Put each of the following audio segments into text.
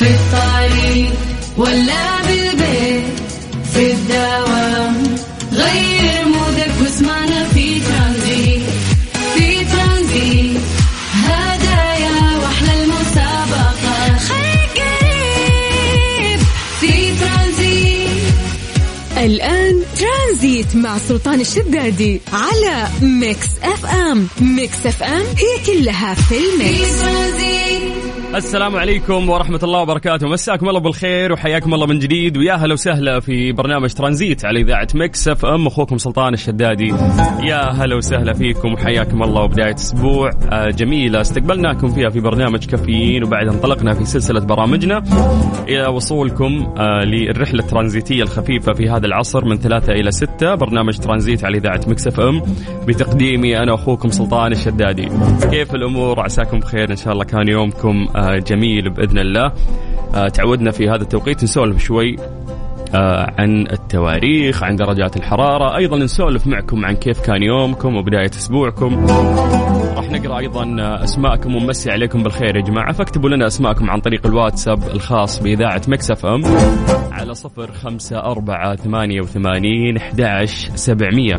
في الطريق ولا بالبيت في الدوام غير مودك واسمعنا في ترانزيت. في ترانزيت هدايا واحلى المسابقة خير قريب في ترانزيت. الآن ترانزيت مع سلطان الشدادي على ميكس أف أم. ميكس أف أم هي كلها في الميكس. السلام عليكم ورحمة الله وبركاته، مساكم الله بالخير وحياكم الله من جديد، ويا هلا وسهلا في برنامج ترانزيت على إذاعة ميكس أف أم. أخوكم سلطان الشدادي، يا هلا وسهلا فيكم وحياكم الله. وبداية أسبوع جميلة استقبلناكم فيها في برنامج كافيين، وبعدها انطلقنا في سلسلة برامجنا إلى وصولكم للرحلة الترانزيتية الخفيفة في هذا العصر من 3 إلى 6. برنامج ترانزيت على إذاعة ميكس أف أم بتقديمي أنا أخوكم سلطان الشدادي. كيف الأمور؟ عساكم بخير إن شاء الله، كان يومكم جميل بإذن الله. تعودنا في هذا التوقيت نسولف شوي عن التواريخ، عن درجات الحرارة، أيضا نسولف معكم عن كيف كان يومكم وبداية أسبوعكم. راح نقرأ أيضا أسماءكم ونمسي عليكم بالخير يا جماعة، فاكتبوا لنا أسماءكم عن طريق الواتساب الخاص بإذاعة ميكس أف أم على 054888 11700.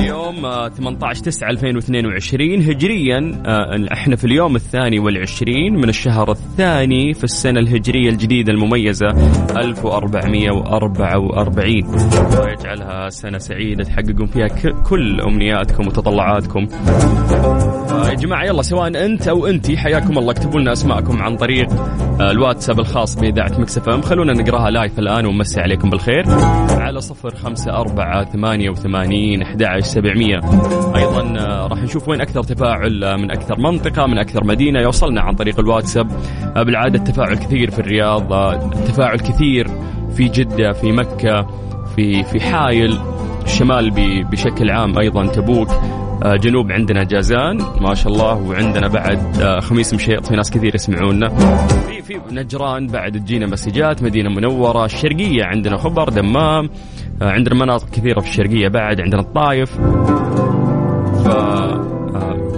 يوم 18/9/2022 هجريا، احنا في اليوم 22 من الشهر الثاني في السنة الهجرية الجديدة المميزة 1444، ويجعلها سنة سعيدة تحققون فيها كل أمنياتكم وتطلعاتكم. يا جماعة يلا، سواء أنت أو أنتي حياكم الله، اكتبوا لنا أسماءكم عن طريق الواتساب الخاص بإذاعة ميكس أف أم. خلونا نقراها لايف الآن ونمسي عليكم بالخير على 054888 11700. أيضا راح نشوف وين أكثر تفاعل، من أكثر منطقة، من أكثر مدينة يوصلنا عن طريق الواتساب. بالعادة التفاعل كثير في الرياض، التفاعل كثير في جدة، في مكة، في حائل، الشمال بشكل عام، أيضا تبوك، جنوب عندنا جازان ما شاء الله، وعندنا بعد خميس مشيط في ناس كثير يسمعونا، في نجران بعد تجينا مسجات، مدينة منورة، الشرقية عندنا خبر، دمام، عندنا مناطق كثيرة في الشرقية، بعد عندنا الطائف.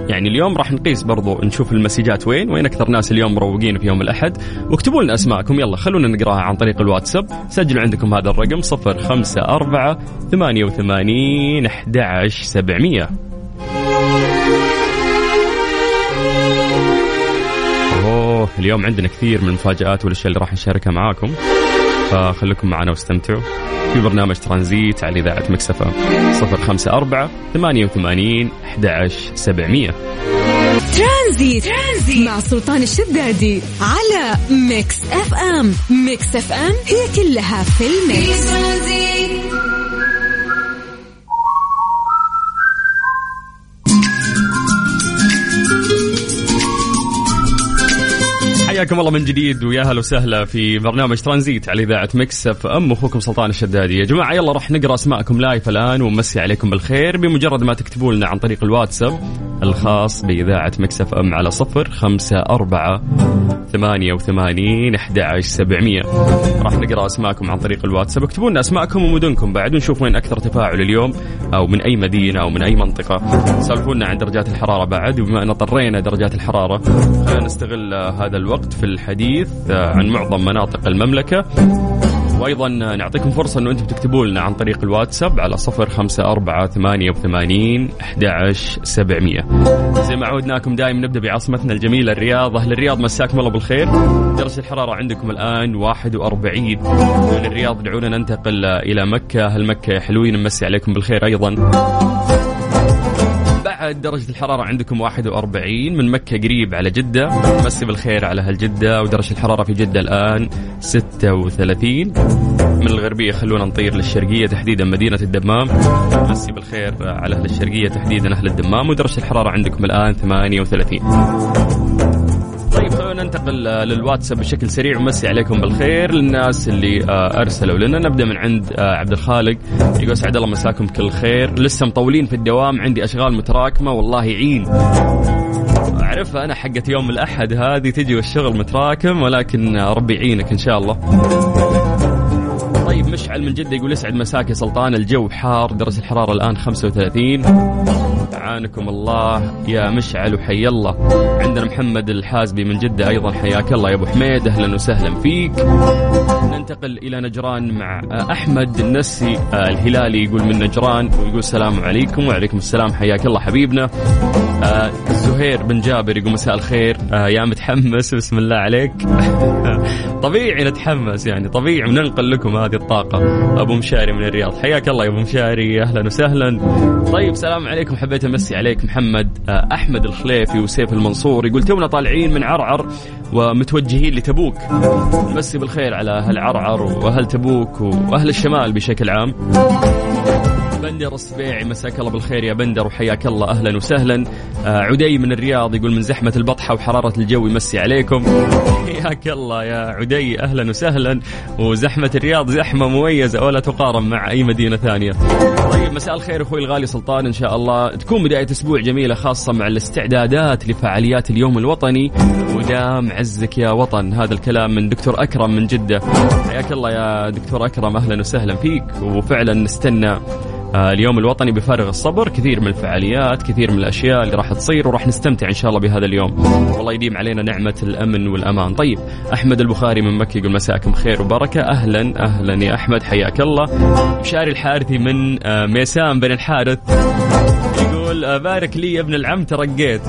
يعني اليوم راح نقيس برضو نشوف المسجات وين أكثر ناس اليوم مروقين في يوم الأحد، واكتبوا لنا أسماءكم يلا، خلونا نقراها عن طريق الواتساب. سجلوا عندكم هذا الرقم 054888 11700. اليوم عندنا كثير من المفاجآت والأشياء اللي راح نشاركها معاكم، فخلكم معنا واستمتعوا في برنامج ترانزيت على إذاعة ميكس أف أم. 054888 11700. ترانزيت مع سلطان الشدادي على ميكس أف أم. ميكس أف أم هي كلها في الميكس. حياكم الله من جديد، ويا هلا وسهلا في برنامج ترانزيت على إذاعة ميكس أف أم، أخوكم سلطان الشدادي. يا جماعة يلا، راح نقرأ أسماءكم لايف الآن ومسي عليكم بالخير بمجرد ما تكتبوا لنا عن طريق الواتساب الخاص بإذاعة ميكس أف أم على 054888 11700. راح نقرأ أسماءكم عن طريق الواتساب، اكتبوا لنا أسماءكم ومدنكم بعد، ونشوف وين أكثر تفاعل اليوم، أو من أي مدينة أو من أي منطقة. سالفونا عن درجات الحرارة بعد، وبما أن طرينا درجات الحرارة خلينا نستغل هذا الوقت في الحديث عن معظم مناطق المملكة، وأيضا نعطيكم فرصة أنه أنتم تكتبوا لنا عن طريق الواتساب على 054888 11700. زي ما عودناكم دائما نبدأ بعاصمتنا الجميلة الرياض. أهل الرياض مساكم الله بالخير، درجة الحرارة عندكم الآن 41. من الرياض دعونا ننتقل إلى مكة. أهل مكة يا حلوين، نمسي عليكم بالخير أيضا، درجة الحرارة عندكم 41. من مكة قريب على جدة، مسي بالخير على هالجدة، ودرجة الحرارة في جدة الآن 36. من الغربية خلونا نطير للشرقية، تحديدا مدينة الدمام، مسي بالخير على أهل الشرقية، تحديدا أهل الدمام، ودرجة الحرارة عندكم الآن 38. طيب خلونا ننتقل للواتساب بشكل سريع ومسي عليكم بالخير للناس اللي أرسلوا لنا. نبدأ من عند عبد الخالق، يقول سعد الله مساكم كل خير، لسه مطولين في الدوام، عندي أشغال متراكمة والله يعين. أعرفها أنا حقت يوم الأحد هذه، تجي والشغل متراكم، ولكن ربي يعينك إن شاء الله. طيب مشعل من جدة يقول يسعد مساك يا سلطان، الجو حار، درجة الحرارة الآن 35، عانكم الله يا مشعل وحيا الله. عندنا محمد الحازبي من جدة أيضا، حياك الله يا أبو حميد، أهلا وسهلا فيك. ننتقل إلى نجران مع أحمد النسي الهلالي، يقول من نجران ويقول السلام عليكم. وعليكم السلام، حياك الله حبيبنا. زهير بن جابر يقول مساء الخير، يا متحمس بسم الله عليك. طبيعي نتحمس يعني، طبيعي وننقل لكم هذه الطاقة. أبو مشاري من الرياض، حياك الله يا أبو مشاري، أهلا وسهلا. طيب سلام عليكم، حبيت أمسي عليك. محمد أحمد الخليفي وسيف المنصور يقول تونا طالعين من عرعر ومتوجهين لتبوك، مسي بالخير على أهل عرعر وأهل تبوك وأهل الشمال بشكل عام. بندر السبيعي مساك الله بالخير يا بندر وحياك الله، أهلا وسهلا. عدي من الرياض يقول من زحمة البطحة وحرارة الجو يمسي عليكم. حياك الله يا عدي، أهلا وسهلا. وزحمة الرياض زحمة مميزة ولا تقارن مع أي مدينة ثانية. طيب مساء الخير أخوي الغالي سلطان، إن شاء الله تكون بداية أسبوع جميلة خاصة مع الاستعدادات لفعاليات اليوم الوطني، ودام عزك يا وطن. هذا الكلام من دكتور أكرم من جدة، حياك الله يا دكتور أكرم، أهلا وسهلا فيك. وفعلا نستنى اليوم الوطني بفارغ الصبر، كثير من الفعاليات، كثير من الأشياء اللي راح تصير، وراح نستمتع إن شاء الله بهذا اليوم، والله يديم علينا نعمة الأمن والأمان. طيب أحمد البخاري من مكة يقول مساءكم خير وبركة، أهلا أهلا يا أحمد حياك الله. مشاري الحارثي من ميسان بن الحارث يقول بارك لي يا ابن العم ترقيت،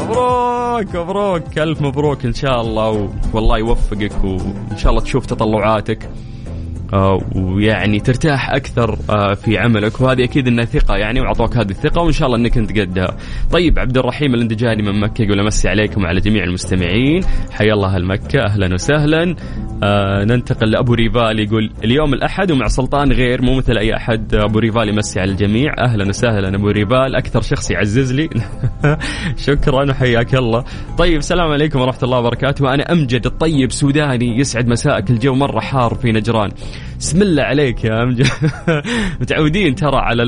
مبروك مبروك، ألف مبروك إن شاء الله، والله يوفقك وإن شاء الله تشوف تطلعاتك ويعني ترتاح أكثر في عملك، وهذه أكيد أنها ثقة يعني، وعطوك هذه الثقة وإن شاء الله أنك أنت قدها. طيب عبد الرحيم الاندجاني من مكة يقول أمسي عليكم على جميع المستمعين، حيا الله أهل مكة، أهلا وسهلا. ننتقل لأبو ريفالي يقول اليوم الأحد ومع سلطان غير، مو مثل أي أحد. أبو ريفالي مسي على الجميع، أهلا وسهلا أبو ريفال، أكثر شخص يعزز لي. شكرا وحياك الله. طيب السلام عليكم ورحمة الله وبركاته، وأنا أمجد الطيب سوداني، يسعد مساءك، الجو مرة حار في نجران، بسم الله عليك يا أمجد. متعودين ترى على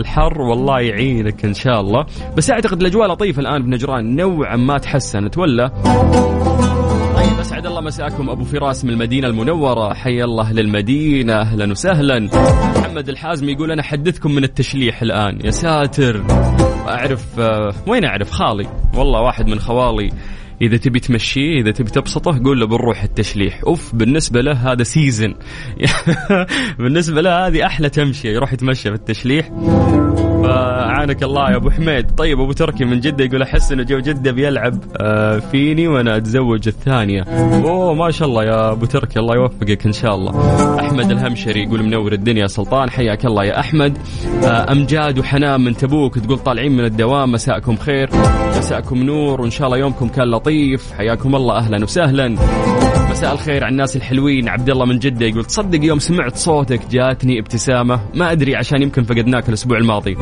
الحر، والله يعينك إن شاء الله، بس أعتقد الأجواء لطيفة الآن في نجران نوعا ما، تحسنت ولا؟ طيب أسعد الله مساءكم. أبو فراس من المدينة المنورة، حيا الله للمدينة، أهلا وسهلا. محمد الحازمي يقول أنا حدثكم من التشليح الآن، يا ساتر. أعرف وين أعرف خالي، والله واحد من خوالي إذا تبي تمشيه، إذا تبي تبسطه، قول له بنروح التشليح، أوف بالنسبة له هذا سيزن. بالنسبة له هذه أحلى تمشية، يروح يتمشى في التشليح، فعانك الله يا أبو حميد. طيب أبو تركي من جدة يقول أحس إنه جو جدة بيلعب فيني وأنا أتزوج الثانية. أوه ما شاء الله يا أبو تركي، الله يوفقك إن شاء الله. أحمد الهمشري يقول منور الدنيا سلطان، حياك الله يا أحمد. أمجاد وحنان من تبوك تقول طالعين من الدوام، مساءكم خير، مساءكم نور، وإن شاء الله يومكم كان لطيف، حياكم الله أهلا وسهلا. مساء الخير على الناس الحلوين. عبد الله من جدة يقول تصدق يوم سمعت صوتك جاتني ابتسامة، ما أدري عشان يمكن فقدناك الأسبوع الماضي.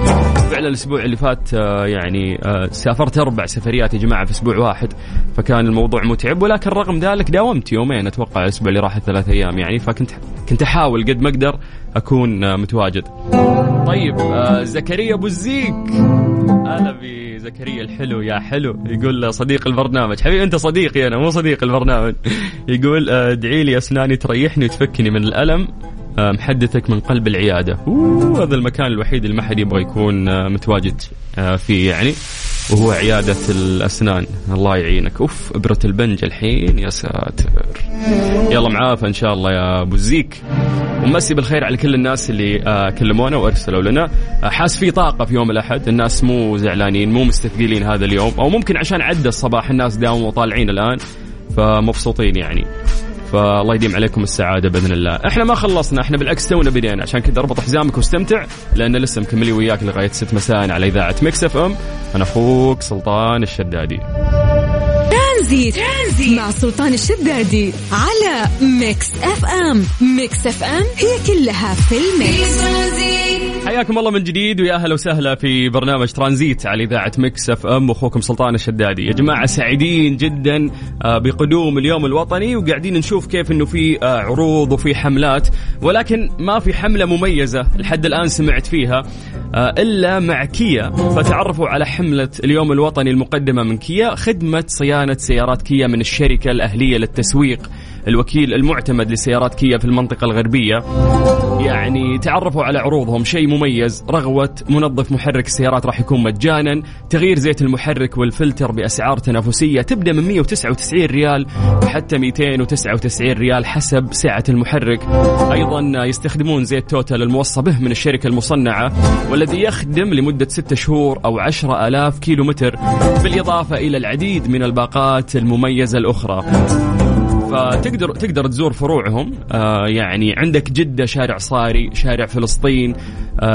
فعلا الأسبوع اللي فات يعني سافرت 4 سفريات يا جماعة في أسبوع واحد، فكان الموضوع متعب، ولكن رغم ذلك داومت يومين، أتوقع الأسبوع اللي راح 3 أيام يعني، فكنت أحاول قد ما أقدر أكون متواجد. طيب زكريا أبو الزيك، أهلا بزكريا الحلو يا حلو، يقول صديق البرنامج، حبيبي أنت صديقي أنا مو صديق البرنامج. يقول ادعي لي أسناني تريحني وتفكني من الألم، محدثك من قلب العيادة. هذا المكان الوحيد اللي ما حد يبغى يكون متواجد فيه يعني، وهو عيادة الأسنان، الله يعينك، أوف إبرة البنج الحين، يا ساتر. يلا معافى إن شاء الله يا أبو الزيك، ومسي بالخير على كل الناس اللي كلمونا وأرسلوا لنا. حاس في طاقة في يوم الأحد، الناس مو زعلانين، مو مستثقلين هذا اليوم، أو ممكن عشان عدى الصباح الناس داوموا وطالعين الآن فمبسوطين يعني، فالله يديم عليكم السعادة بإذن الله. احنا ما خلصنا، احنا بالعكس تونا بدينا، عشان كده اربط حزامك واستمتع، لأن لسه مكملي وياك لغاية 6 مساء على إذاعة ميكس أف أم. أنا أخوك سلطان الشدادي. ترانزيت مع سلطان الشدادي على ميكس أف أم. ميكس أف أم هي كلها في الميكس. حياكم الله من جديد، ويا أهلا وسهلا في برنامج ترانزيت على إذاعة ميكس أف أم، وأخوكم سلطان الشدادي. يا جماعة سعيدين جدا بقدوم اليوم الوطني، وقاعدين نشوف كيف إنه في عروض وفي حملات، ولكن ما في حملة مميزة لحد الآن سمعت فيها إلا مع كيا. فتعرفوا على حملة اليوم الوطني المقدمة من كيا، خدمة صيانة سيارات كيا من الشركة الأهلية للتسويق، الوكيل المعتمد لسيارات كيا في المنطقة الغربية. يعني تعرفوا على عروضهم، شيء مميز، رغوة منظف محرك السيارات راح يكون مجانا، تغيير زيت المحرك والفلتر بأسعار تنافسية تبدأ من 199 ريال حتى 299 ريال حسب سعة المحرك. أيضا يستخدمون زيت توتال الموصى به من الشركة المصنعة والذي يخدم لمدة 6 شهور أو 10,000 كيلومتر، بالإضافة إلى العديد من الباقات المميزة الأخرى. فتقدر تزور فروعهم، يعني عندك جدة شارع صاري، شارع فلسطين،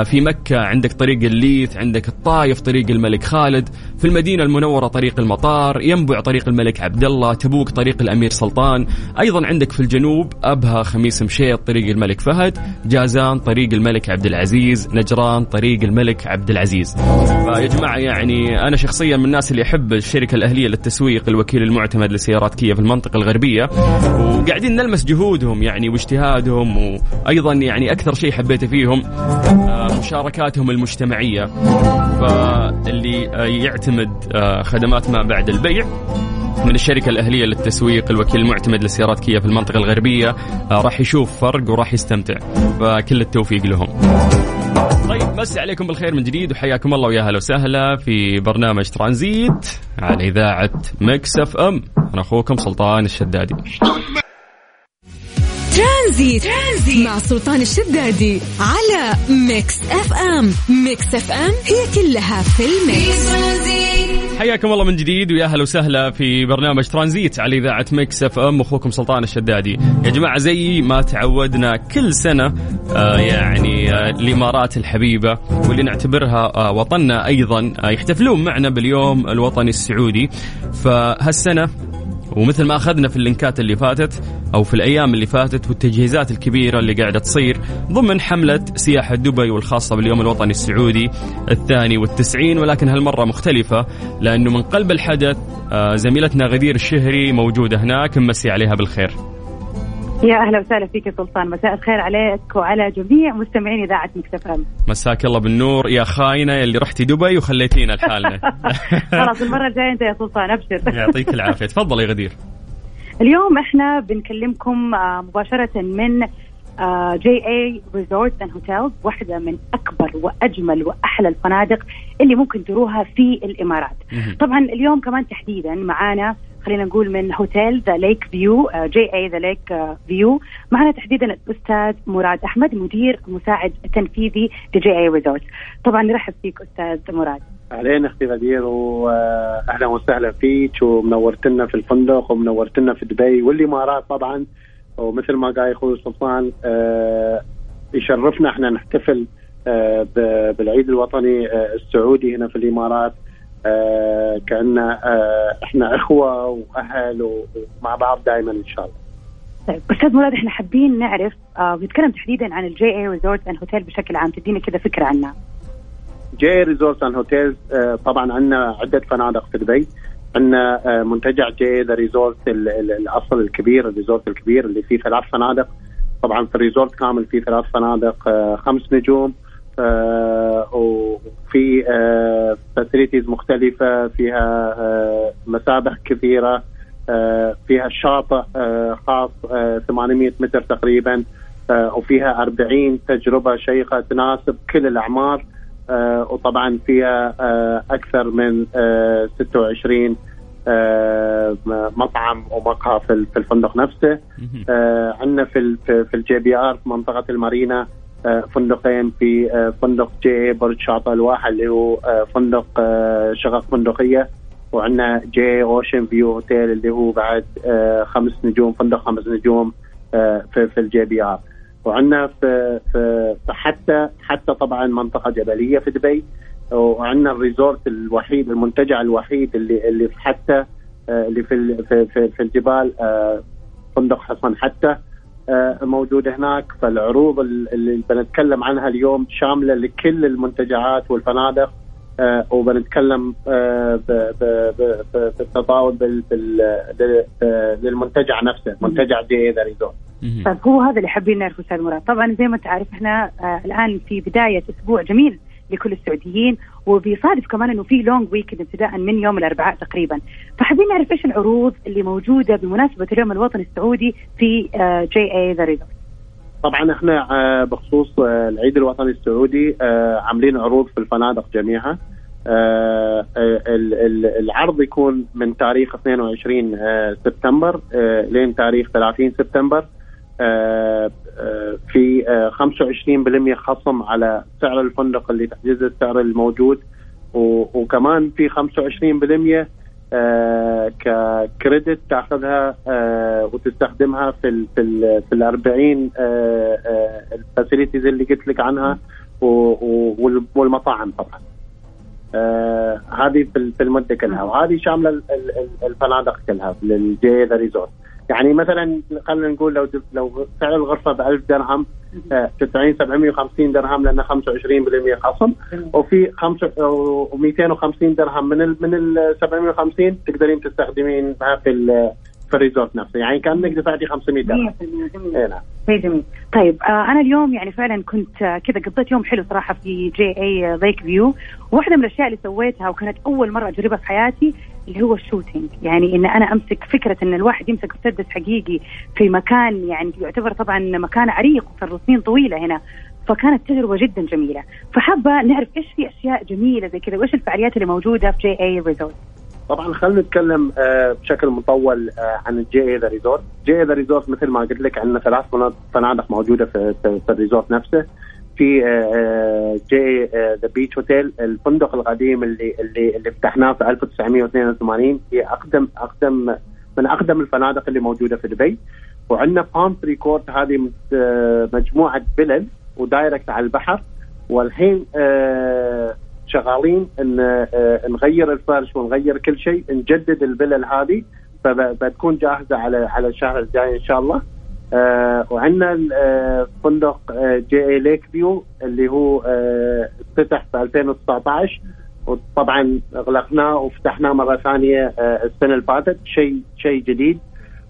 في مكة عندك طريق الليث، عندك الطائف طريق الملك خالد، في المدينة المنورة طريق المطار، ينبع طريق الملك عبد الله، تبوك طريق الأمير سلطان. أيضا عندك في الجنوب أبها، خميس مشيط طريق الملك فهد، جازان طريق الملك عبد العزيز، نجران طريق الملك عبد العزيز. فيا جماعة يعني أنا شخصيا من الناس اللي يحب الشركة الأهلية للتسويق، الوكيل المعتمد لسيارات كيا في المنطقة الغربية، وقاعدين نلمس جهودهم يعني واجتهادهم. وأيضا يعني أكثر شيء حبيت فيهم مشاركاتهم المجتمعية، فاللي يعتمد خدمات ما بعد البيع من الشركة الأهلية للتسويق، الوكيل المعتمد لسيارات كيا في المنطقة الغربية، راح يشوف فرق وراح يستمتع. فكل التوفيق لهم. طيب، مسي عليكم بالخير من جديد وحياكم الله ويا هلا وسهلا في برنامج ترانزيت على إذاعة ميكس أف أم. أنا أخوكم سلطان الشدادي. ترانزيت مع سلطان الشدادي على ميكس أف أم. ميكس أف أم هي كلها في الميكس. حياكم الله من جديد ويا اهلا وسهلا في برنامج ترانزيت على اذاعه ميكس اف ام، اخوكم سلطان الشدادي. يا جماعه زي ما تعودنا كل سنه الامارات الحبيبه واللي نعتبرها وطننا ايضا يحتفلون معنا باليوم الوطني السعودي. فهالسنه ومثل ما أخذنا في اللينكات اللي فاتت أو في الأيام اللي فاتت والتجهيزات الكبيرة اللي قاعدة تصير ضمن حملة سياحة دبي والخاصة باليوم الوطني السعودي 92، ولكن هالمرة مختلفة لأنه من قلب الحدث زميلتنا غدير الشهري موجودة هناك. نمسي عليها بالخير. يا أهلا وسهلا فيك يا سلطان، مساء الخير عليك وعلى جميع مستمعين إذاعة ميكس أف أم. مساك الله بالنور يا خاينة اللي رحتي دبي وخليتينا لحالنا. خلاص المرة الجاية أنت يا سلطان، أبشر. يعطيك العافية. تفضل يا غدير. اليوم إحنا بنكلمكم مباشرة من جي إيه ريزورت أند هوتيل، واحدة من أكبر وأجمل وأحلى الفنادق اللي ممكن تروها في الإمارات. طبعا اليوم كمان تحديدا معانا، خلينا نقول من هوتيل ذا ليك فيو، جي إيه ذا ليك فيو، معنا تحديدا الأستاذ مراد أحمد، مدير مساعد تنفيذي لجي إيه ريزورت. طبعا نرحب فيك أستاذ مراد. أهلين أختي غدير، وأهلا وسهلا فيك، ومنورتنا في الفندق ومنورتنا في دبي والإمارات. طبعا ومثل ما قال أخوي سلطان، يشرفنا احنا نحتفل بالعيد الوطني السعودي هنا في الإمارات، كأننا احنا اخوه واهل ومع بعض دائما ان شاء الله. طيب استاذ مراد، احنا حابين نعرف نتكلم تحديدا عن الجي إيه ريزورت اند هوتيل بشكل عام، تدينا كذا فكره عنها. جي إيه ريزورت اند هوتيل طبعا عندنا عده فنادق في دبي، عندنا منتجع جي إيه ذا ريزورت الاصل الكبير، الريزورت الكبير اللي فيه 3 فنادق. طبعا في الريزورت كامل فيه 3 فنادق 5 نجوم، وفي فاسيليتيز مختلفة، فيها مسابح كثيرة، فيها شاطئ خاص 800 متر تقريبا، وفيها 40 تجربة شيقة تناسب كل الأعمار، وطبعا فيها أكثر من 26 مطعم ومقهى في الفندق نفسه. عندنا في الجي بي آر في منطقة المارينا فندقين، في فندق جي برج شاطئ الواحة اللي هو فندق شقق فندقية، وعندنا جي اوشن فيو هوتيل اللي هو بعد 5 نجوم، فندق 5 نجوم في الجي بي ار. وعندنا في حتى طبعا منطقة جبلية في دبي، وعندنا الريزورت الوحيد، المنتجع الوحيد اللي في حتى اللي في الجبال، فندق حصن حتى موجود هناك. فالعروض اللي بنتكلم عنها اليوم شاملة لكل المنتجعات والفنادق، وبنتكلم بالتطاول للمنتجع نفسه، منتجع جي إيه ذا ريزورت. طيب هو هذا اللي حابين نعرفه أستاذ مراد. طبعا زي ما تعرف احنا الآن في بداية أسبوع جميل لكل السعوديين، وبيصادف كمان انه في لونج ويكند ابتداء من يوم الاربعاء تقريبا. فحابين نعرف ايش العروض اللي موجوده بمناسبه اليوم الوطني السعودي في جي إيه ريزورت. طبعا احنا بخصوص العيد الوطني السعودي عاملين عروض في الفنادق جميعها. العرض يكون من تاريخ 22 سبتمبر لين تاريخ 30 سبتمبر في 25% خصم على سعر الفندق اللي تحجز السعر الموجود، وكمان في 25% ككريدت تاخذها وتستخدمها في ال40 الفاسيلتيز اللي قلت لك عنها والمطاعم طبعا. هذه في المدة كلها، وهذه شاملة الفنادق كلها للجي ذا ريزورت. يعني مثلا خلينا نقول لو سعر الغرفة ب1000 درهم تدفعين 750 درهم لأنه 25% خصم، وفي 250 درهم من 750 تقدرين تستخدمينها في الريزورت نفسه. يعني كأنك دفعتي 500 درهم. جميل. طيب أنا اليوم يعني فعلا كنت كذا قضيت يوم حلو صراحة في جي إيه ليك فيو، وواحدة من الأشياء اللي سويتها وكانت أول مرة أجربها في حياتي اللي هو الشوتينج. يعني إن أنا أمسك فكرة إن الواحد يمسك مسدس حقيقي في مكان يعني يعتبر طبعا مكان عريق وصار له سنين طويلة هنا، فكانت تجربة جدا جميلة. فحابة نعرف إيش في أشياء جميلة زي كذا وإيش الفعاليات اللي موجودة في جي إيه ريزورت. طبعا خلينا نتكلم بشكل مطول عن الجي إيه ذا ريزورت. جي إيه ذا ريزورت مثل ما قلت لك عندنا 3 فنادق موجودة في الريزورت نفسه. في جي ذا بيتش هوتيل، الفندق القديم اللي فتحناه في 1982، هي اقدم من اقدم الفنادق اللي موجودة في دبي. وعندنا بام تري كورت، هذه مجموعة فيلل ودايركت على البحر، والحين شغالين ان نغير الفرش ونغير كل شيء، نجدد الفيلل هذه، فبتكون جاهزه على الشهر الجاي ان شاء الله. وعندنا فندق جي إيه ليك فيو اللي هو افتتح في 2019، وطبعا اغلقناه وفتحناه مره ثانيه السنه اللي فاتت، شيء جديد.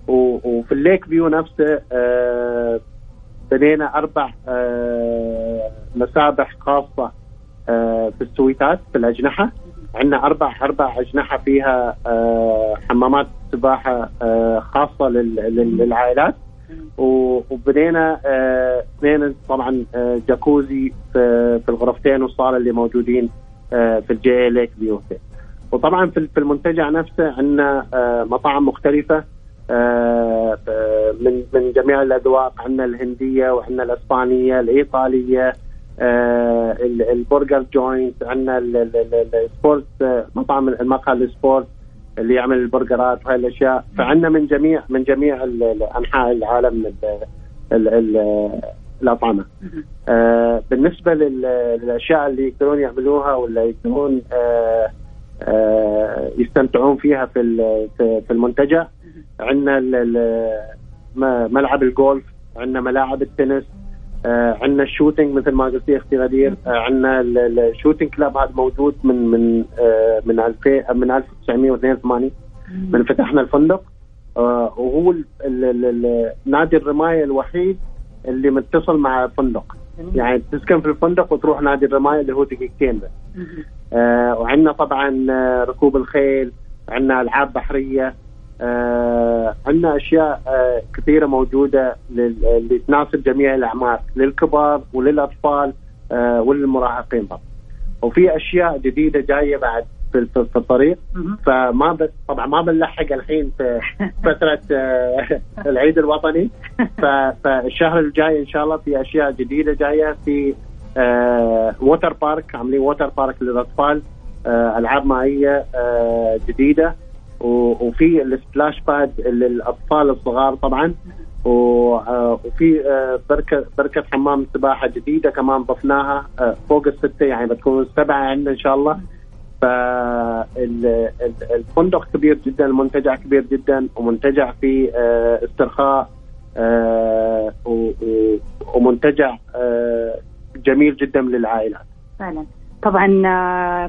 وفي الليك فيو نفسه بنينا 4 مسابح خاصه في السويتات في الأجنحة. عندنا 4 أجنحة فيها حمامات سباحة خاصة للعائلات، وبنينا 2 طبعا جاكوزي في الغرفتين والصالة اللي موجودين في الجي إيه ليك فيو. وطبعا في المنتجع نفسه عندنا مطاعم مختلفة من جميع الأذواق. عندنا الهندية وعندنا الإسبانية، الإيطالية، البرجر جوينت، عندنا السبورت، مطعم المقهى السبورت اللي يعمل البرجرات وهاي الاشياء. فعندنا من جميع انحاء العالم الاطعمه. بالنسبه للاشياء اللي يقدرون يعملوها ولا يقدرون يستمتعون فيها في المنتجع، عندنا ملعب الجولف، عندنا ملاعب التنس، عندنا الشوتينج مثل ما قلت اختي غدير، عندنا الشوتينج كلاب هذا موجود من 1982 من فتحنا الفندق، وهو نادي الرماية الوحيد اللي متصل مع فندق. يعني تسكن في الفندق وتروح نادي الرماية اللي هو دقيقتين بس. وعندنا طبعا ركوب الخيل، عندنا العاب بحرية، عندنا أشياء كثيرة موجودة اللي تناسب جميع الأعمار، للكبار وللأطفال وللمراهقين برضه. وفي أشياء جديدة جاية بعد في الطريق، فما بس طبعا ما بنلحق الحين في فترة العيد الوطني، فالشهر الجاي إن شاء الله في أشياء جديدة جاية. في ووتر بارك، عاملين ووتر بارك للأطفال، ألعاب مائية جديدة، وفي السبلاش باد للأطفال الصغار طبعا، وفي بركة حمام سباحة جديدة كمان ضفناها فوق 6، يعني بتكون 7 عندنا إن شاء الله. فالفندق كبير جدا، المنتجع كبير جدا، ومنتجع فيه استرخاء ومنتجع جميل جدا للعائلات. فعلا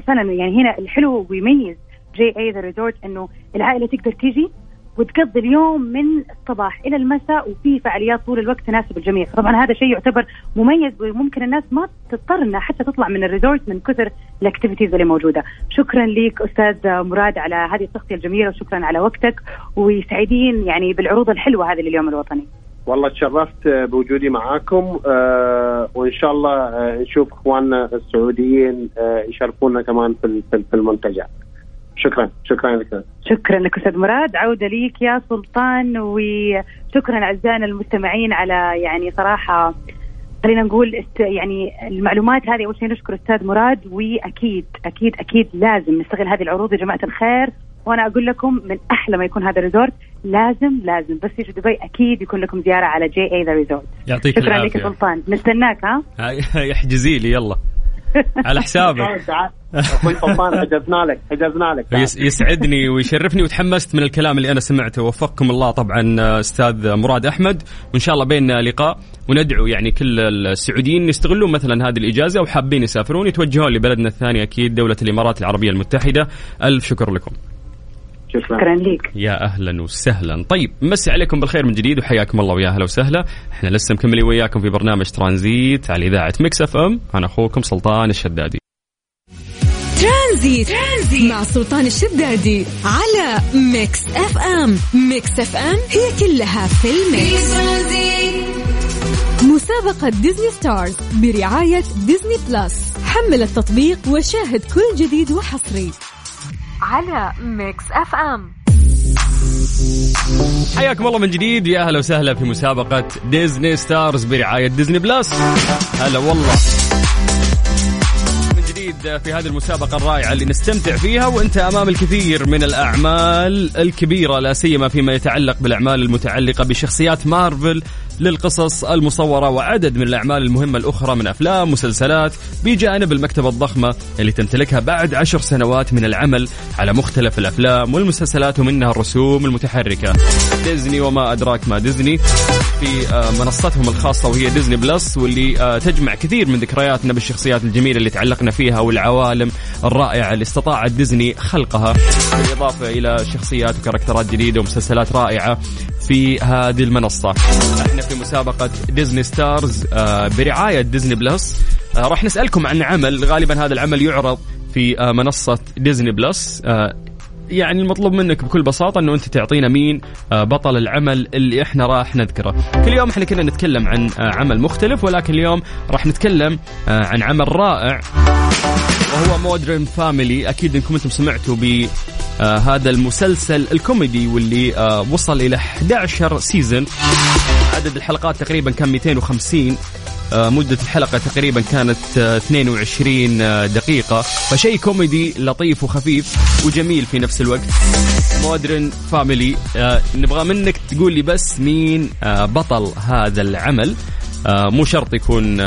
يعني هنا الحلو ويميز جي إيه ذا ريزورت انه العائله تقدر تيجي وتقضي اليوم من الصباح إلى المساء وفي فعاليات طول الوقت تناسب الجميع. طبعا هذا شيء يعتبر مميز وممكن الناس ما تضطرنا حتى تطلع من الريزورت من كثر الاكتيفيتيز اللي موجودة. شكرا لك أستاذ مراد على هذه التغطية الجميلة وشكرا على وقتك، وسعيدين يعني بالعروض الحلوة هذه لليوم الوطني. والله تشرفت بوجودي معاكم، وإن شاء الله نشوف إخواننا السعوديين يشاركونا كمان في المنتجات. شكرا لك أستاذ مراد. عودة ليك يا سلطان، وشكرا أعزائنا المستمعين على يعني صراحة خلينا نقول يعني المعلومات هذه. أول شيء نشكر أستاذ مراد، وأكيد أكيد أكيد لازم نستغل هذه العروض يا جماعة الخير. وأنا أقول لكم من أحلى ما يكون هذا الريزورت، لازم بس يجي دبي أكيد يكون لكم زيارة على جي إيه ريزورت. يعطيك العافية. شكرا لك يا سلطان، نستناك. ها احجزي لي يلا على حسابك. أخوي سلطان حجزنا لك. يسعدني ويشرفني وتحمست من الكلام اللي أنا سمعته، وفقكم الله طبعا أستاذ مراد أحمد، وإن شاء الله بيننا لقاء، وندعو يعني كل السعوديين يستغلون مثلا هذه الإجازة وحابين يسافرون يتوجهون لبلدنا الثاني أكيد دولة الإمارات العربية المتحدة. ألف شكر لكم. شكرا لك يا أهلا وسهلا. طيب مسي عليكم بالخير من جديد وحياكم الله ويا أهلا وسهلا. احنا لسه مكملين وياكم في برنامج ترانزيت على إذاعة ميكس أف أم. أنا أخوكم سلطان الشدادي. ترانزيت مع سلطان الشدادي على ميكس أف أم. ميكس أف أم هي كلها في الميكس. مسابقة ديزني ستارز برعاية ديزني بلس. حمل التطبيق وشاهد كل جديد وحصري على ميكس أف أم. حياكم الله من جديد يا أهلا وسهلا في مسابقة ديزني ستارز برعاية ديزني بلس. هلا والله من جديد في هذه المسابقة الرائعة اللي نستمتع فيها وانت أمام الكثير من الأعمال الكبيرة، لا سيما فيما يتعلق بالأعمال المتعلقة بشخصيات مارفل للقصص المصورة وعدد من الأعمال المهمة الأخرى من أفلام ومسلسلات، بجانب المكتبة الضخمة اللي تمتلكها بعد 10 سنوات من العمل على مختلف الأفلام والمسلسلات ومنها الرسوم المتحركة. ديزني وما أدراك ما ديزني في منصتهم الخاصة وهي ديزني بلس، واللي تجمع كثير من ذكرياتنا بالشخصيات الجميلة اللي تعلقنا فيها والعوالم الرائعة اللي استطاعت ديزني خلقها، بالإضافة إلى شخصيات وكاركترات جديدة ومسلسلات رائعة في هذه المنصة. احنا في مسابقة ديزني ستارز برعاية ديزني بلس راح نسألكم عن عمل، غالبا هذا العمل يعرض في منصة ديزني بلس. يعني المطلوب منك بكل بساطة أنه أنت تعطينا مين بطل العمل اللي إحنا راح نذكره. كل يوم إحنا كنا نتكلم عن عمل مختلف، ولكن اليوم راح نتكلم عن عمل رائع وهو مودرن فاميلي. أكيد أنكم أنتم سمعتوا بهذا المسلسل الكوميدي واللي وصل إلى 11 سيزن، عدد الحلقات تقريبا كان 250، مدة الحلقة تقريبا كانت 22 دقيقة، فشيء كوميدي لطيف وخفيف وجميل في نفس الوقت. مودرن فاميلي، نبغى منك تقول لي بس مين بطل هذا العمل. مو شرط يكون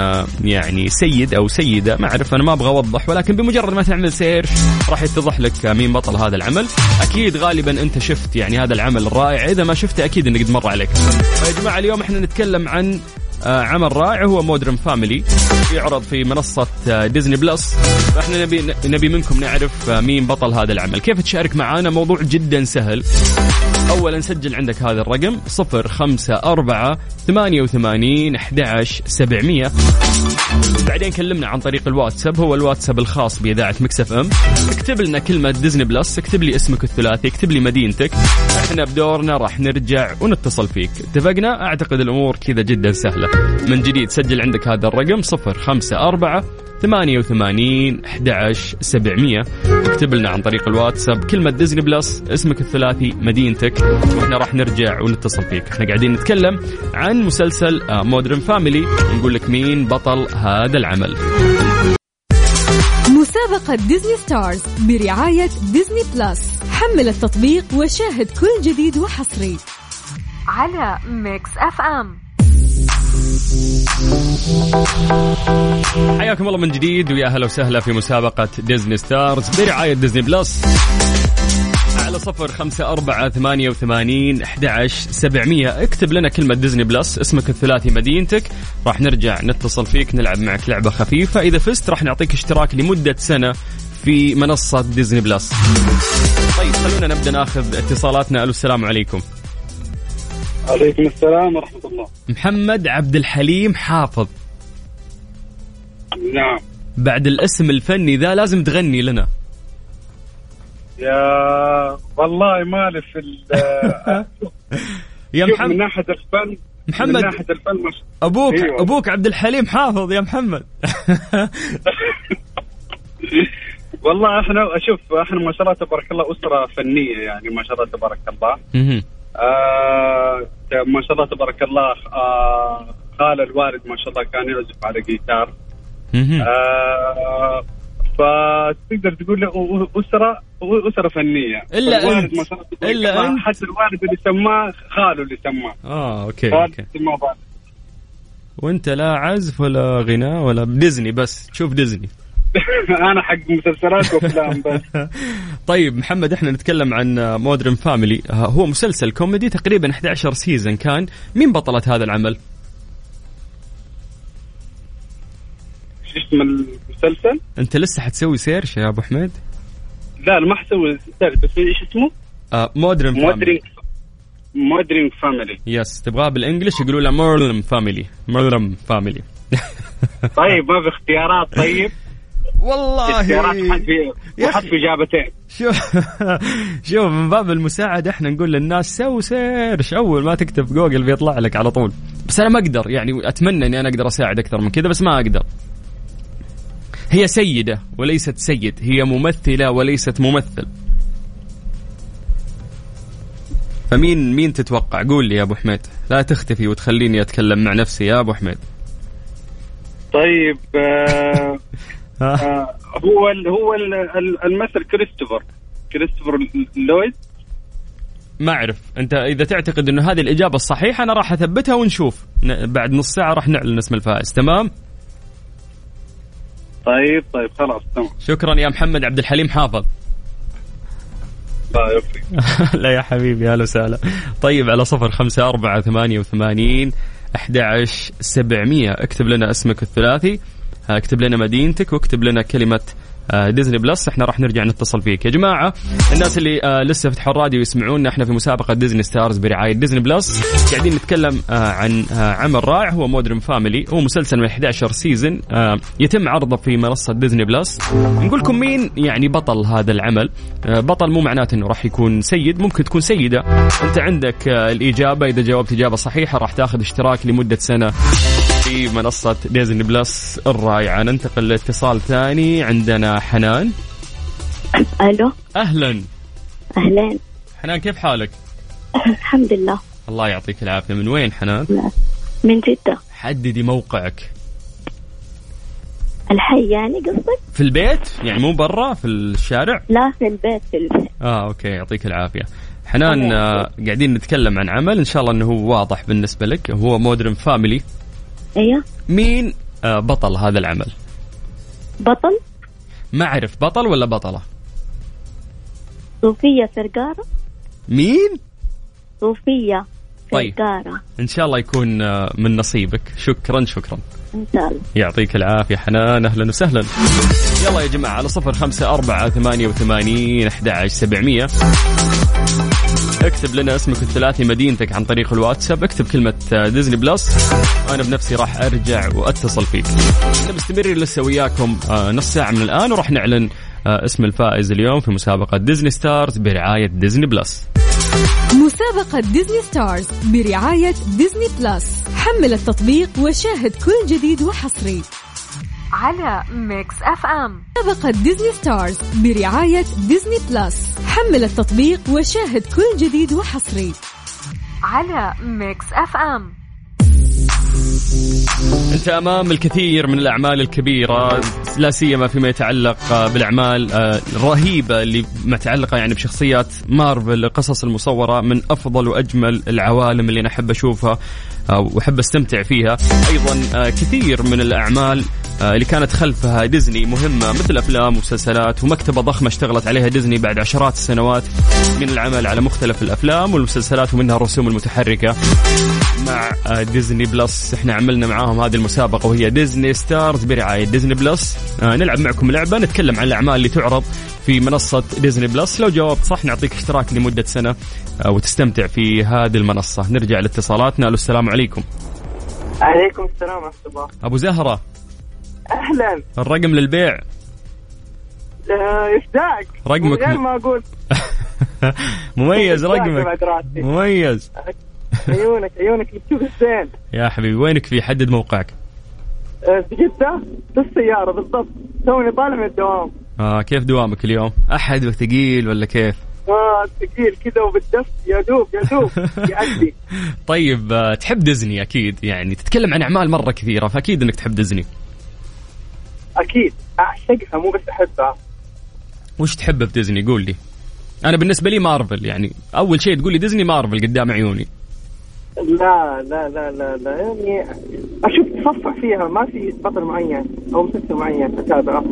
يعني سيد أو سيدة، ما أعرف، أنا ما أبغى أوضح، ولكن بمجرد ما تعمل سيرش راح يتضح لك مين بطل هذا العمل. أكيد غالبا أنت شفت يعني هذا العمل الرائع، إذا ما شفته أكيد إنه قد مر عليك. يا جماعة اليوم إحنا نتكلم عن عمل رائع هو مودرن فاميلي، يعرض في منصة ديزني بلس. احنا نبي منكم نعرف مين بطل هذا العمل. كيف تشارك معانا؟ موضوع جدا سهل. اولا سجل عندك هذا الرقم 0548811700، بعدين كلمنا عن طريق الواتساب، هو الواتساب الخاص بإذاعة ميكس أف أم. اكتب لنا كلمة ديزني بلس، اكتب لي اسمك الثلاثي، اكتب لي مدينتك، احنا بدورنا راح نرجع ونتصل فيك. اتفقنا؟ اعتقد الامور كذا جدا سهلة. من جديد سجل عندك هذا الرقم 0548811700، اكتب لنا عن طريق الواتساب كلمة ديزني بلس، اسمك الثلاثي، مدينتك، واحنا راح نرجع ونتصل فيك. احنا قاعدين نتكلم عن مسلسل مودرن فاميلي، نقول لك مين بطل هذا العمل. مسابقة ديزني ستارز برعاية ديزني بلس. حمل التطبيق وشاهد كل جديد وحصري على ميكس أف أم. حياكم الله من جديد ويا أهلا وسهلا في مسابقة ديزني ستارز برعاية ديزني بلس على 0548811700. اكتب لنا كلمة ديزني بلس، اسمك الثلاثي، مدينتك، راح نرجع نتصل فيك نلعب معك لعبة خفيفة. إذا فزت راح نعطيك اشتراك لمدة سنة في منصة ديزني بلس. طيب خلونا نبدأ نأخذ اتصالاتنا. ألو السلام عليكم. عليكم السلام ورحمة الله. محمد عبد الحليم حافظ. نعم. بعد الاسم الفني ذا لازم تغني لنا. يا والله مالي في يا محمد من ناحية الفن، محمد من ناحية الفن مش... أبوك أيوة. أبوك عبد الحليم حافظ يا محمد. والله احنا اشوف احنا ما شاء الله تبارك الله أسرة فنية، يعني ما شاء الله تبارك الله. ما شاء الله تبارك الله قال الوالد ما شاء الله كان يعزف على جيتار. فتقدر تقول له أسرة فنية. إلا حتى الوالد اللي سماه خاله اللي سماه. أوكي. وأنت لا عزف ولا غناء ولا ديزني، بس تشوف ديزني. أنا حق مسلسلات وأفلام بس. طيب محمد إحنا نتكلم عن مودرن فاميلي، هو مسلسل كوميدي تقريبا 11 سيزن كان. مين بطلة هذا العمل؟ اسم المسلسل؟ أنت لسه حتسوي سيرش يا أبو حميد؟ لا ما حسوي سيرش، بس إيش اسمه؟ مودرن فاميلي. يس، تبغاه بالإنجليش يقولوا له مودرن فاميلي. طيب ما في اختيارات؟ طيب والله وحط في إجابتين. شوف من باب المساعدة احنا نقول للناس سووا سيرش، أول ما تكتب في جوجل بيطلع لك على طول، بس أنا ما أقدر، يعني أتمنى أني أنا أقدر أساعد أكثر من كذا بس ما أقدر. هي سيدة وليست سيد، هي ممثلة وليست ممثل، فمين تتوقع؟ قول لي يا أبو حميد، لا تختفي وتخليني أتكلم مع نفسي يا أبو حميد. طيب هو الممثل كريستوفر لويد. ما أعرف، أنت إذا تعتقد إنه هذه الإجابة الصحيحة أنا راح أثبتها ونشوف، بعد نص ساعة راح نعلن اسم الفائز. تمام؟ طيب خلاص تمام. شكرا يا محمد عبد الحليم حافظ. لا يوفي. لا يا حبيبي، هلا وسهلا. طيب على 0548881700 اكتب لنا اسمك الثلاثي، اكتب لنا مدينتك، واكتب لنا كلمة ديزني بلس، احنا راح نرجع نتصل فيك. يا جماعة الناس اللي لسه فتحوا الراديو يسمعونا، احنا في مسابقة ديزني ستارز برعاية ديزني بلس، قاعدين نتكلم عن عمل رائع هو مودرن فاميلي، هو مسلسل من 11 سيزن يتم عرضه في منصة ديزني بلس. نقول لكم مين يعني بطل هذا العمل. بطل مو معناته انه راح يكون سيد، ممكن تكون سيدة. انت عندك الإجابة، اذا جاوبت إجابة صحيحة راح تاخذ اشتراك لمدة سنة في منصة ديزني بلس الرائعة. ننتقل لاتصال ثاني، عندنا حنان. ألو. أهلا حنان، كيف حالك؟ الحمد لله. الله يعطيك العافية. من وين حنان؟ من جدة. حددي موقعك. الحي يعني قصدك؟ في البيت يعني مو برا في الشارع؟ لا في البيت. أوكي يعطيك العافية حنان. قاعدين نتكلم عن عمل إن شاء الله إنه هو واضح بالنسبة لك، هو مودرن فاميلي. ايوه. مين بطل هذا العمل؟ بطل ما اعرف، بطل ولا بطلة؟ صوفيا فيرغارا. مين؟ صوفيا فيرغارا. طيب. ان شاء الله يكون من نصيبك. شكرا ان شاء الله. يعطيك العافية حنان، اهلا وسهلا. يلا يا جماعة على 0548881700 اكتب لنا اسمك الثلاثي مدينتك عن طريق الواتساب، اكتب كلمة ديزني بلس، أنا بنفسي راح أرجع وأتصل فيك. أنا بستمر لسه وياكم نص ساعة من الآن وراح نعلن اسم الفائز اليوم في مسابقة ديزني ستارز برعاية ديزني بلس. مسابقة ديزني ستارز برعاية ديزني بلس، حمل التطبيق وشاهد كل جديد وحصري على ميكس أف أم. مسابقة ديزني ستارز برعاية ديزني بلس، حمل التطبيق وشاهد كل جديد وحصري على ميكس أف أم. أنت أمام الكثير من الأعمال الكبيرة، لا سيما فيما يتعلق بالأعمال الرهيبة اللي متعلقة يعني بشخصيات مارفل، القصص المصورة من أفضل وأجمل العوالم اللي أنا أحب أشوفها وأحب أستمتع فيها. أيضا كثير من الأعمال اللي كانت خلفها ديزني مهمة مثل أفلام ومسلسلات ومكتبة ضخمة اشتغلت عليها ديزني بعد عشرات السنوات من العمل على مختلف الأفلام والمسلسلات ومنها الرسوم المتحركة. مع ديزني بلس احنا عملنا معاهم هذه المسابقة وهي ديزني ستارز برعاية ديزني بلس. نلعب معكم لعبة نتكلم عن الأعمال اللي تعرض في منصة ديزني بلس، لو جاوبت صح نعطيك اشتراك لمدة سنة وتستمتع في هذه المنصة. نرجع لاتصالاتنا. ألو السلام عليكم. عليكم السلام ورحمة الله. أبو زهرة أهلا. الرقم للبيع يفدعك رقمك غير ما أقول. مميز رقمك مميز. عيونك عيونك بتشوف الزين يا حبيبي. وينك في حدد موقعك؟ في جدة في السيارة بالضبط، توني طالع من الدوام. كيف دوامك اليوم؟ أحد وثقيل ولا كيف؟ ثقيل كذا وبالدفت يا دوب يعدي. طيب تحب ديزني أكيد، يعني تتكلم عن أعمال مرة كثيرة فأكيد أنك تحب ديزني. أكيد أعشقها مو بس أحبها. وش تحب في ديزني؟ قول لي. أنا بالنسبة لي مارفل، يعني أول شيء تقول لي ديزني مارفل قدام عيوني. لا لا لا لا لا يعني أشوف تصفح فيها، ما في بطل معين أو مسلسل معين أتابعه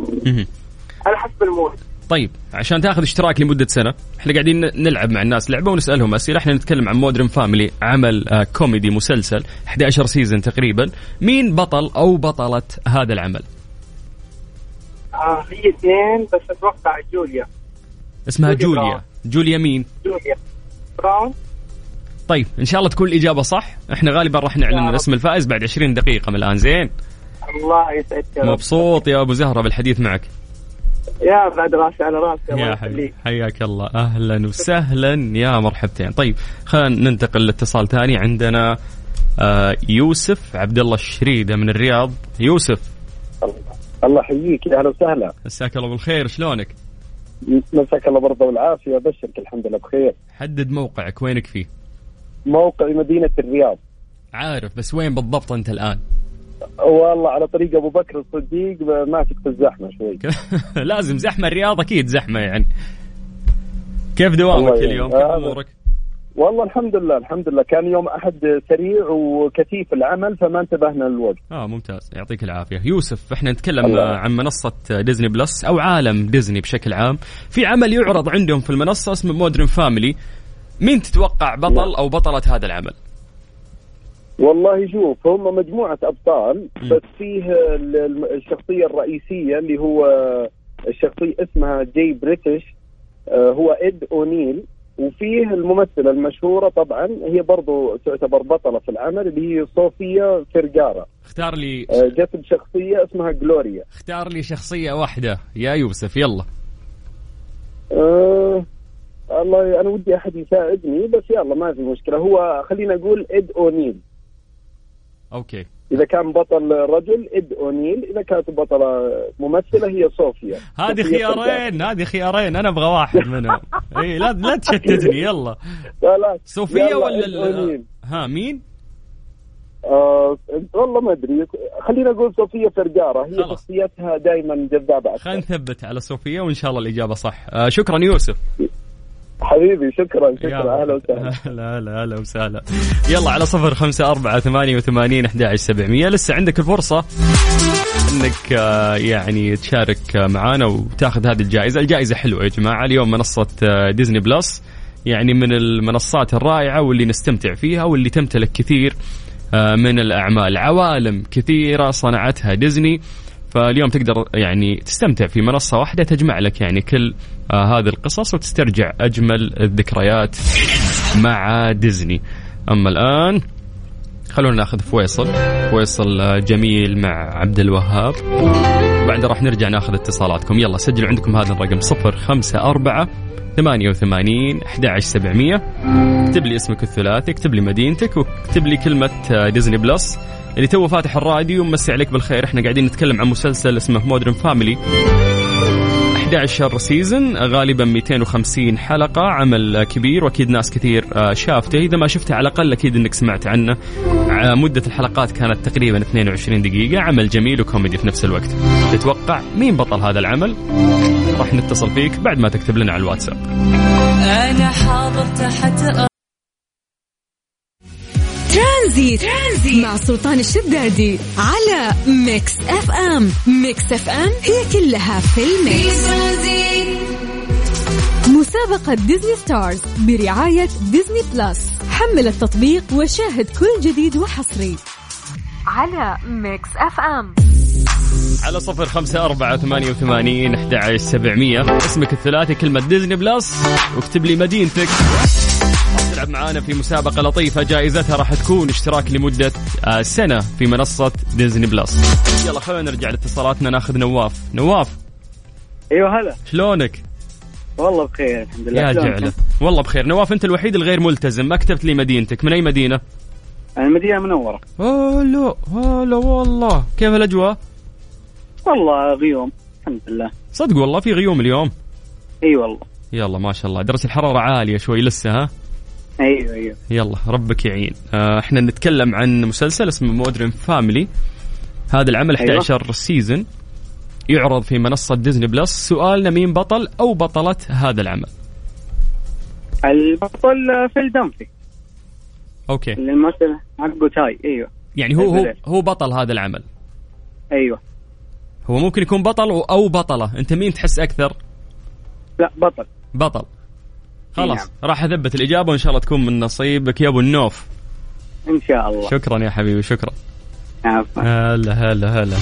على حسب المود. طيب عشان تاخذ اشتراك لمدة سنة احنا قاعدين نلعب مع الناس لعبة ونسألهم أسئلة. احنا نتكلم عن مودرن فاميلي، عمل كوميدي مسلسل 11 سيزن تقريبا. مين بطل أو بطلة هذا العمل؟ هي اثنين بس اتوقع جوليا. اسمها جوليا. جوليا مين؟ جوليا براون. طيب ان شاء الله تكون الإجابة صح. احنا غالبا راح نعلن اسم الفائز بعد 20 دقيقة من الآن. زين الله يسعدك. مبسوط يا ابو زهرة بالحديث معك. يا بعد راسي على راسي يا حبيبي. حياك الله اهلا وسهلا يا مرحبتين. طيب خلينا ننتقل لاتصال ثاني. عندنا يوسف عبد الله الشريدة من الرياض. يوسف الله حييك. أهلا وسهلا. مساك الله بالخير. شلونك؟ مساك الله برضه والعافية. أبشرك الحمد لله بخير. حدد موقعك وينك فيه؟ موقعي مدينة الرياض. عارف بس وين بالضبط أنت الآن؟ والله على طريق أبو بكر الصديق ماسك في الزحمة شوي. لازم زحمة الرياض أكيد زحمة. يعني كيف دوامك اليوم؟ كيف أمورك؟ والله الحمد لله كان يوم أحد سريع وكثيف العمل فما انتبهنا للوقت. ممتاز يعطيك العافية. يوسف احنا نتكلم عن منصة ديزني بلس أو عالم ديزني بشكل عام. في عمل يعرض عندهم في المنصة اسمه مودرن فاميلي، مين تتوقع بطل أو بطلة هذا العمل؟ والله شوف هم مجموعة أبطال بس فيه الشخصية الرئيسية اللي هو الشخصية اسمها جي بريتش، هو إد أونيل، وفيه الممثلة المشهورة طبعا هي برضو تعتبر بطلة في العمل اللي هي صوفيا فيرغارا. اختار لي جسد شخصية اسمها جلوريا. اختار لي شخصية واحدة يا يوسف يلا. الله أنا ودي أحد يساعدني بس يلا ما في مشكلة. هو خلينا نقول إد أونيل. أوكي إذا كان بطل رجل إد أونيل، إذا كانت بطلة ممثلة هي صوفيا. هذه خيارين أنا أبغى واحد منهم. إيه لا تشتتني يلا. لا صوفيا ولا ها مين؟ والله ما أدري. خلينا نقول صوفيا فيرغارا، هي شخصيتها دائما جذابة. خلينا نثبت على صوفيا وإن شاء الله الإجابة صح. شكرا يوسف حبيبي. شكرا. أهلا وسهلا. أهلا وسهلا. يلا على 0548811700 لسه عندك الفرصة إنك يعني تشارك معانا وتاخذ هذه الجائزة. الجائزة حلوة يا جماعة اليوم. منصة ديزني بلس يعني من المنصات الرائعة واللي نستمتع فيها واللي تمتلك كثير من الأعمال، عوالم كثيرة صنعتها ديزني، فاليوم تقدر يعني تستمتع في منصة واحدة تجمع لك يعني كل هذه القصص وتسترجع أجمل الذكريات مع ديزني. أما الآن خلونا نأخذ فويصل جميل مع عبد الوهاب، بعد راح نرجع نأخذ اتصالاتكم. يلا سجلوا عندكم هذا الرقم 0548811700. اكتب لي اسمك الثلاثي، اكتب لي مدينتك، واكتب لي كلمة ديزني بلس. اللي تو فاتح الراديو مسي عليك بالخير، احنا قاعدين نتكلم عن مسلسل اسمه مودرن فاميلي 11 سيزن غالبا 250 حلقة، عمل كبير وأكيد ناس كثير شافته، إذا ما شفته على الأقل أكيد أنك سمعت عنه. مدة الحلقات كانت تقريبا 22 دقيقة، عمل جميل وكوميدي في نفس الوقت. تتوقع مين بطل هذا العمل؟ راح نتصل فيك بعد ما تكتب لنا على الواتساب. أنا حاضر تحت ترانزيت مع سلطان الشدادي على ميكس أف أم هي كلها في الميكس. مسابقة ديزني ستارز برعاية ديزني بلس، حمل التطبيق وشاهد كل جديد وحصري على ميكس أف أم على 0548811700. اسمك الثلاثي، كلمة ديزني بلس، واكتب لي مدينتك. تلعب معانا في مسابقة لطيفة جائزتها راح تكون اشتراك لمدة سنة في منصة ديزني بلس. يلا خلونا نرجع لاتصالاتنا، ناخذ نواف. ايوه هلا، شلونك؟ والله بخير الحمد لله. يا جعلة والله بخير. نواف انت الوحيد الغير ملتزم، ما كتبت لي مدينتك. من اي مدينة؟ انا مدينة منورة. هلا والله. كيف الاجواء؟ والله غيوم الحمد لله. صدق والله في غيوم اليوم؟ اي والله. يلا ما شاء الله، درجة الحرارة عالية شوي لسه ها؟ ايوه يلا ربك يعين. احنا نتكلم عن مسلسل اسمه مودرن فاميلي. هذا العمل 11 سيزن يعرض في منصة ديزني بلس. سؤالنا مين بطل أو بطلة هذا العمل؟ البطل في الدمفي. أوكي. الممثل عقو تاي. أيوة. يعني هو بطل هذا العمل. أيوة. هو ممكن يكون بطل أو بطلة، أنت مين تحس أكثر؟ لا بطل. خلاص نعم. راح أثبت الإجابة وإن شاء الله تكون من نصيبك يا أبو النوف. إن شاء الله. شكرا يا حبيبي، شكرا. هلا والله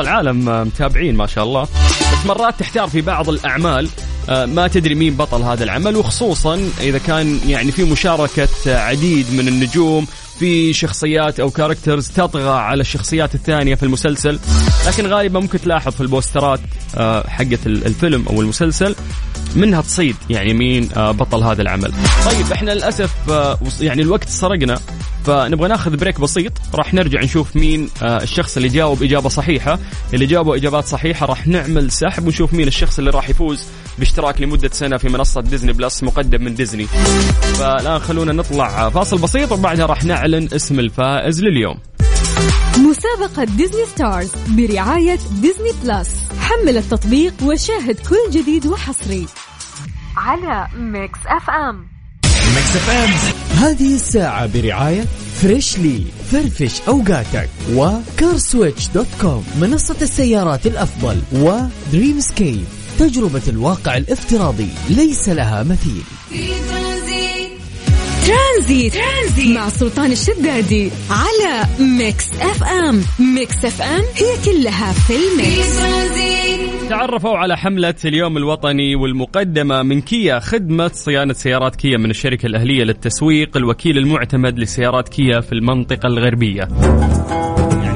العالم متابعين ما شاء الله. بس مرات تحتار في بعض الأعمال، ما تدري مين بطل هذا العمل، وخصوصا إذا كان يعني في مشاركة عديد من النجوم في شخصيات أو كاركترز تطغى على الشخصيات الثانية في المسلسل. لكن غالبا ممكن تلاحظ في البوسترات حقة الفيلم أو المسلسل منها تصيد يعني مين بطل هذا العمل. طيب احنا للأسف يعني الوقت سرقنا، فنبغى ناخذ بريك بسيط. راح نرجع نشوف مين الشخص اللي جاوب إجابة صحيحة. اللي جاوبوا إجابات صحيحة راح نعمل سحب ونشوف مين الشخص اللي راح يفوز باشتراك لمدة سنة في منصة ديزني بلس مقدم من ديزني. فالآن خلونا نطلع فاصل بسيط وبعدها راح نعلن اسم الفائز لليوم. مسابقة ديزني ستارز برعاية ديزني بلس، حمل التطبيق وشاهد كل جديد وحصري على ميكس أف أم. ميكس أف أم هذه الساعة برعاية فريشلي، فرفش أوقاتك، وكارسويتش.com منصة السيارات الأفضل، ودريمسكيب تجربة الواقع الافتراضي ليس لها مثيل. ترانزيت مع سلطان الشدادي على ميكس أف أم هي كلها في الميكس. تعرفوا على حملة اليوم الوطني والمقدمة من كيا، خدمة صيانة سيارات كيا من الشركة الأهلية للتسويق، الوكيل المعتمد لسيارات كيا في المنطقة الغربية.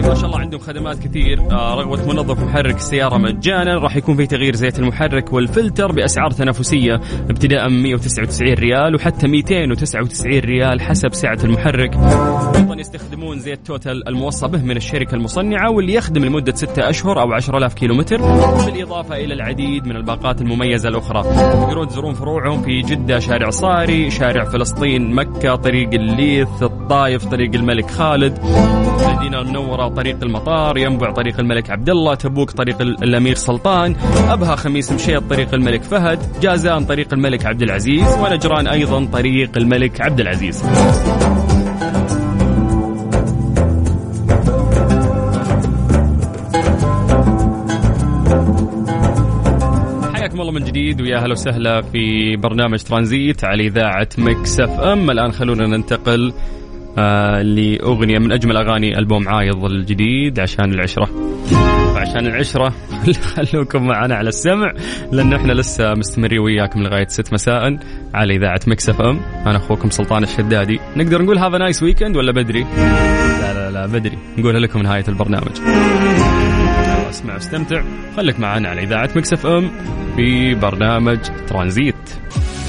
ما شاء الله عندهم خدمات كثير. رغبة منظف محرك السيارة مجانا، راح يكون في تغيير زيت المحرك والفلتر بأسعار تنافسية ابتداء من 199 ريال وحتى 299 ريال حسب سعة المحرك. أيضا يستخدمون زيت توتال الموصى به من الشركة المصنعة، واللي يخدم لمدة 6 أشهر أو 10,000 كيلومتر، بالإضافة إلى العديد من الباقات المميزة الأخرى. تقدرون تزورون فروعهم في جدة، شارع صاري، شارع فلسطين، مكة، طريق الليث، الطائف، طريق الملك خالد، المدينة المنورة، طريق المطار، ينبع طريق الملك عبدالله، تبوك طريق الأمير سلطان، أبها، خميس مشيط طريق الملك فهد، جازان طريق الملك عبدالعزيز، ونجران أيضا طريق الملك عبدالعزيز. حياكم الله من جديد ويا هلا وسهلا في برنامج ترانزيت على إذاعة ميكس أف أم. الآن خلونا ننتقل لأغنية من أجمل أغاني ألبوم عايض الجديد عشان العشرة. خلوكم معنا على السمع لأنه إحنا لسه مستمرين وياكم لغاية 6 مساء على إذاعة ميكس أف أم. أنا أخوكم سلطان الشدادي. نقدر نقول هذا نايس ويكند ولا بدري؟ لا بدري، نقولها لكم نهاية البرنامج. اسمع واستمتع، خليك معنا على إذاعة ميكس أف أم في برنامج ترانزيت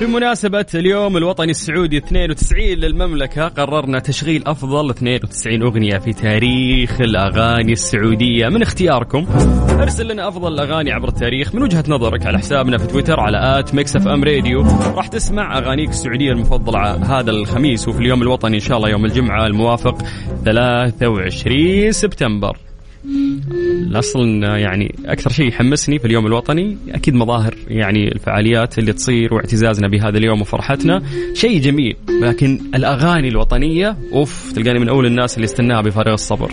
بمناسبة اليوم الوطني السعودي 92 للمملكة، قررنا تشغيل أفضل 92 أغنية في تاريخ الأغاني السعودية من اختياركم. أرسل لنا أفضل الأغاني عبر التاريخ من وجهة نظرك على حسابنا في تويتر على @mixfmradio. راح تسمع أغانيك السعودية المفضلة هذا الخميس وفي اليوم الوطني إن شاء الله يوم الجمعة الموافق 23 سبتمبر. اصلا يعني اكثر شيء يحمسني في اليوم الوطني اكيد مظاهر يعني الفعاليات اللي تصير واعتزازنا بهذا اليوم وفرحتنا شيء جميل, لكن الاغاني الوطنيه اوف تلقاني من اول الناس اللي استناها بفارغ الصبر.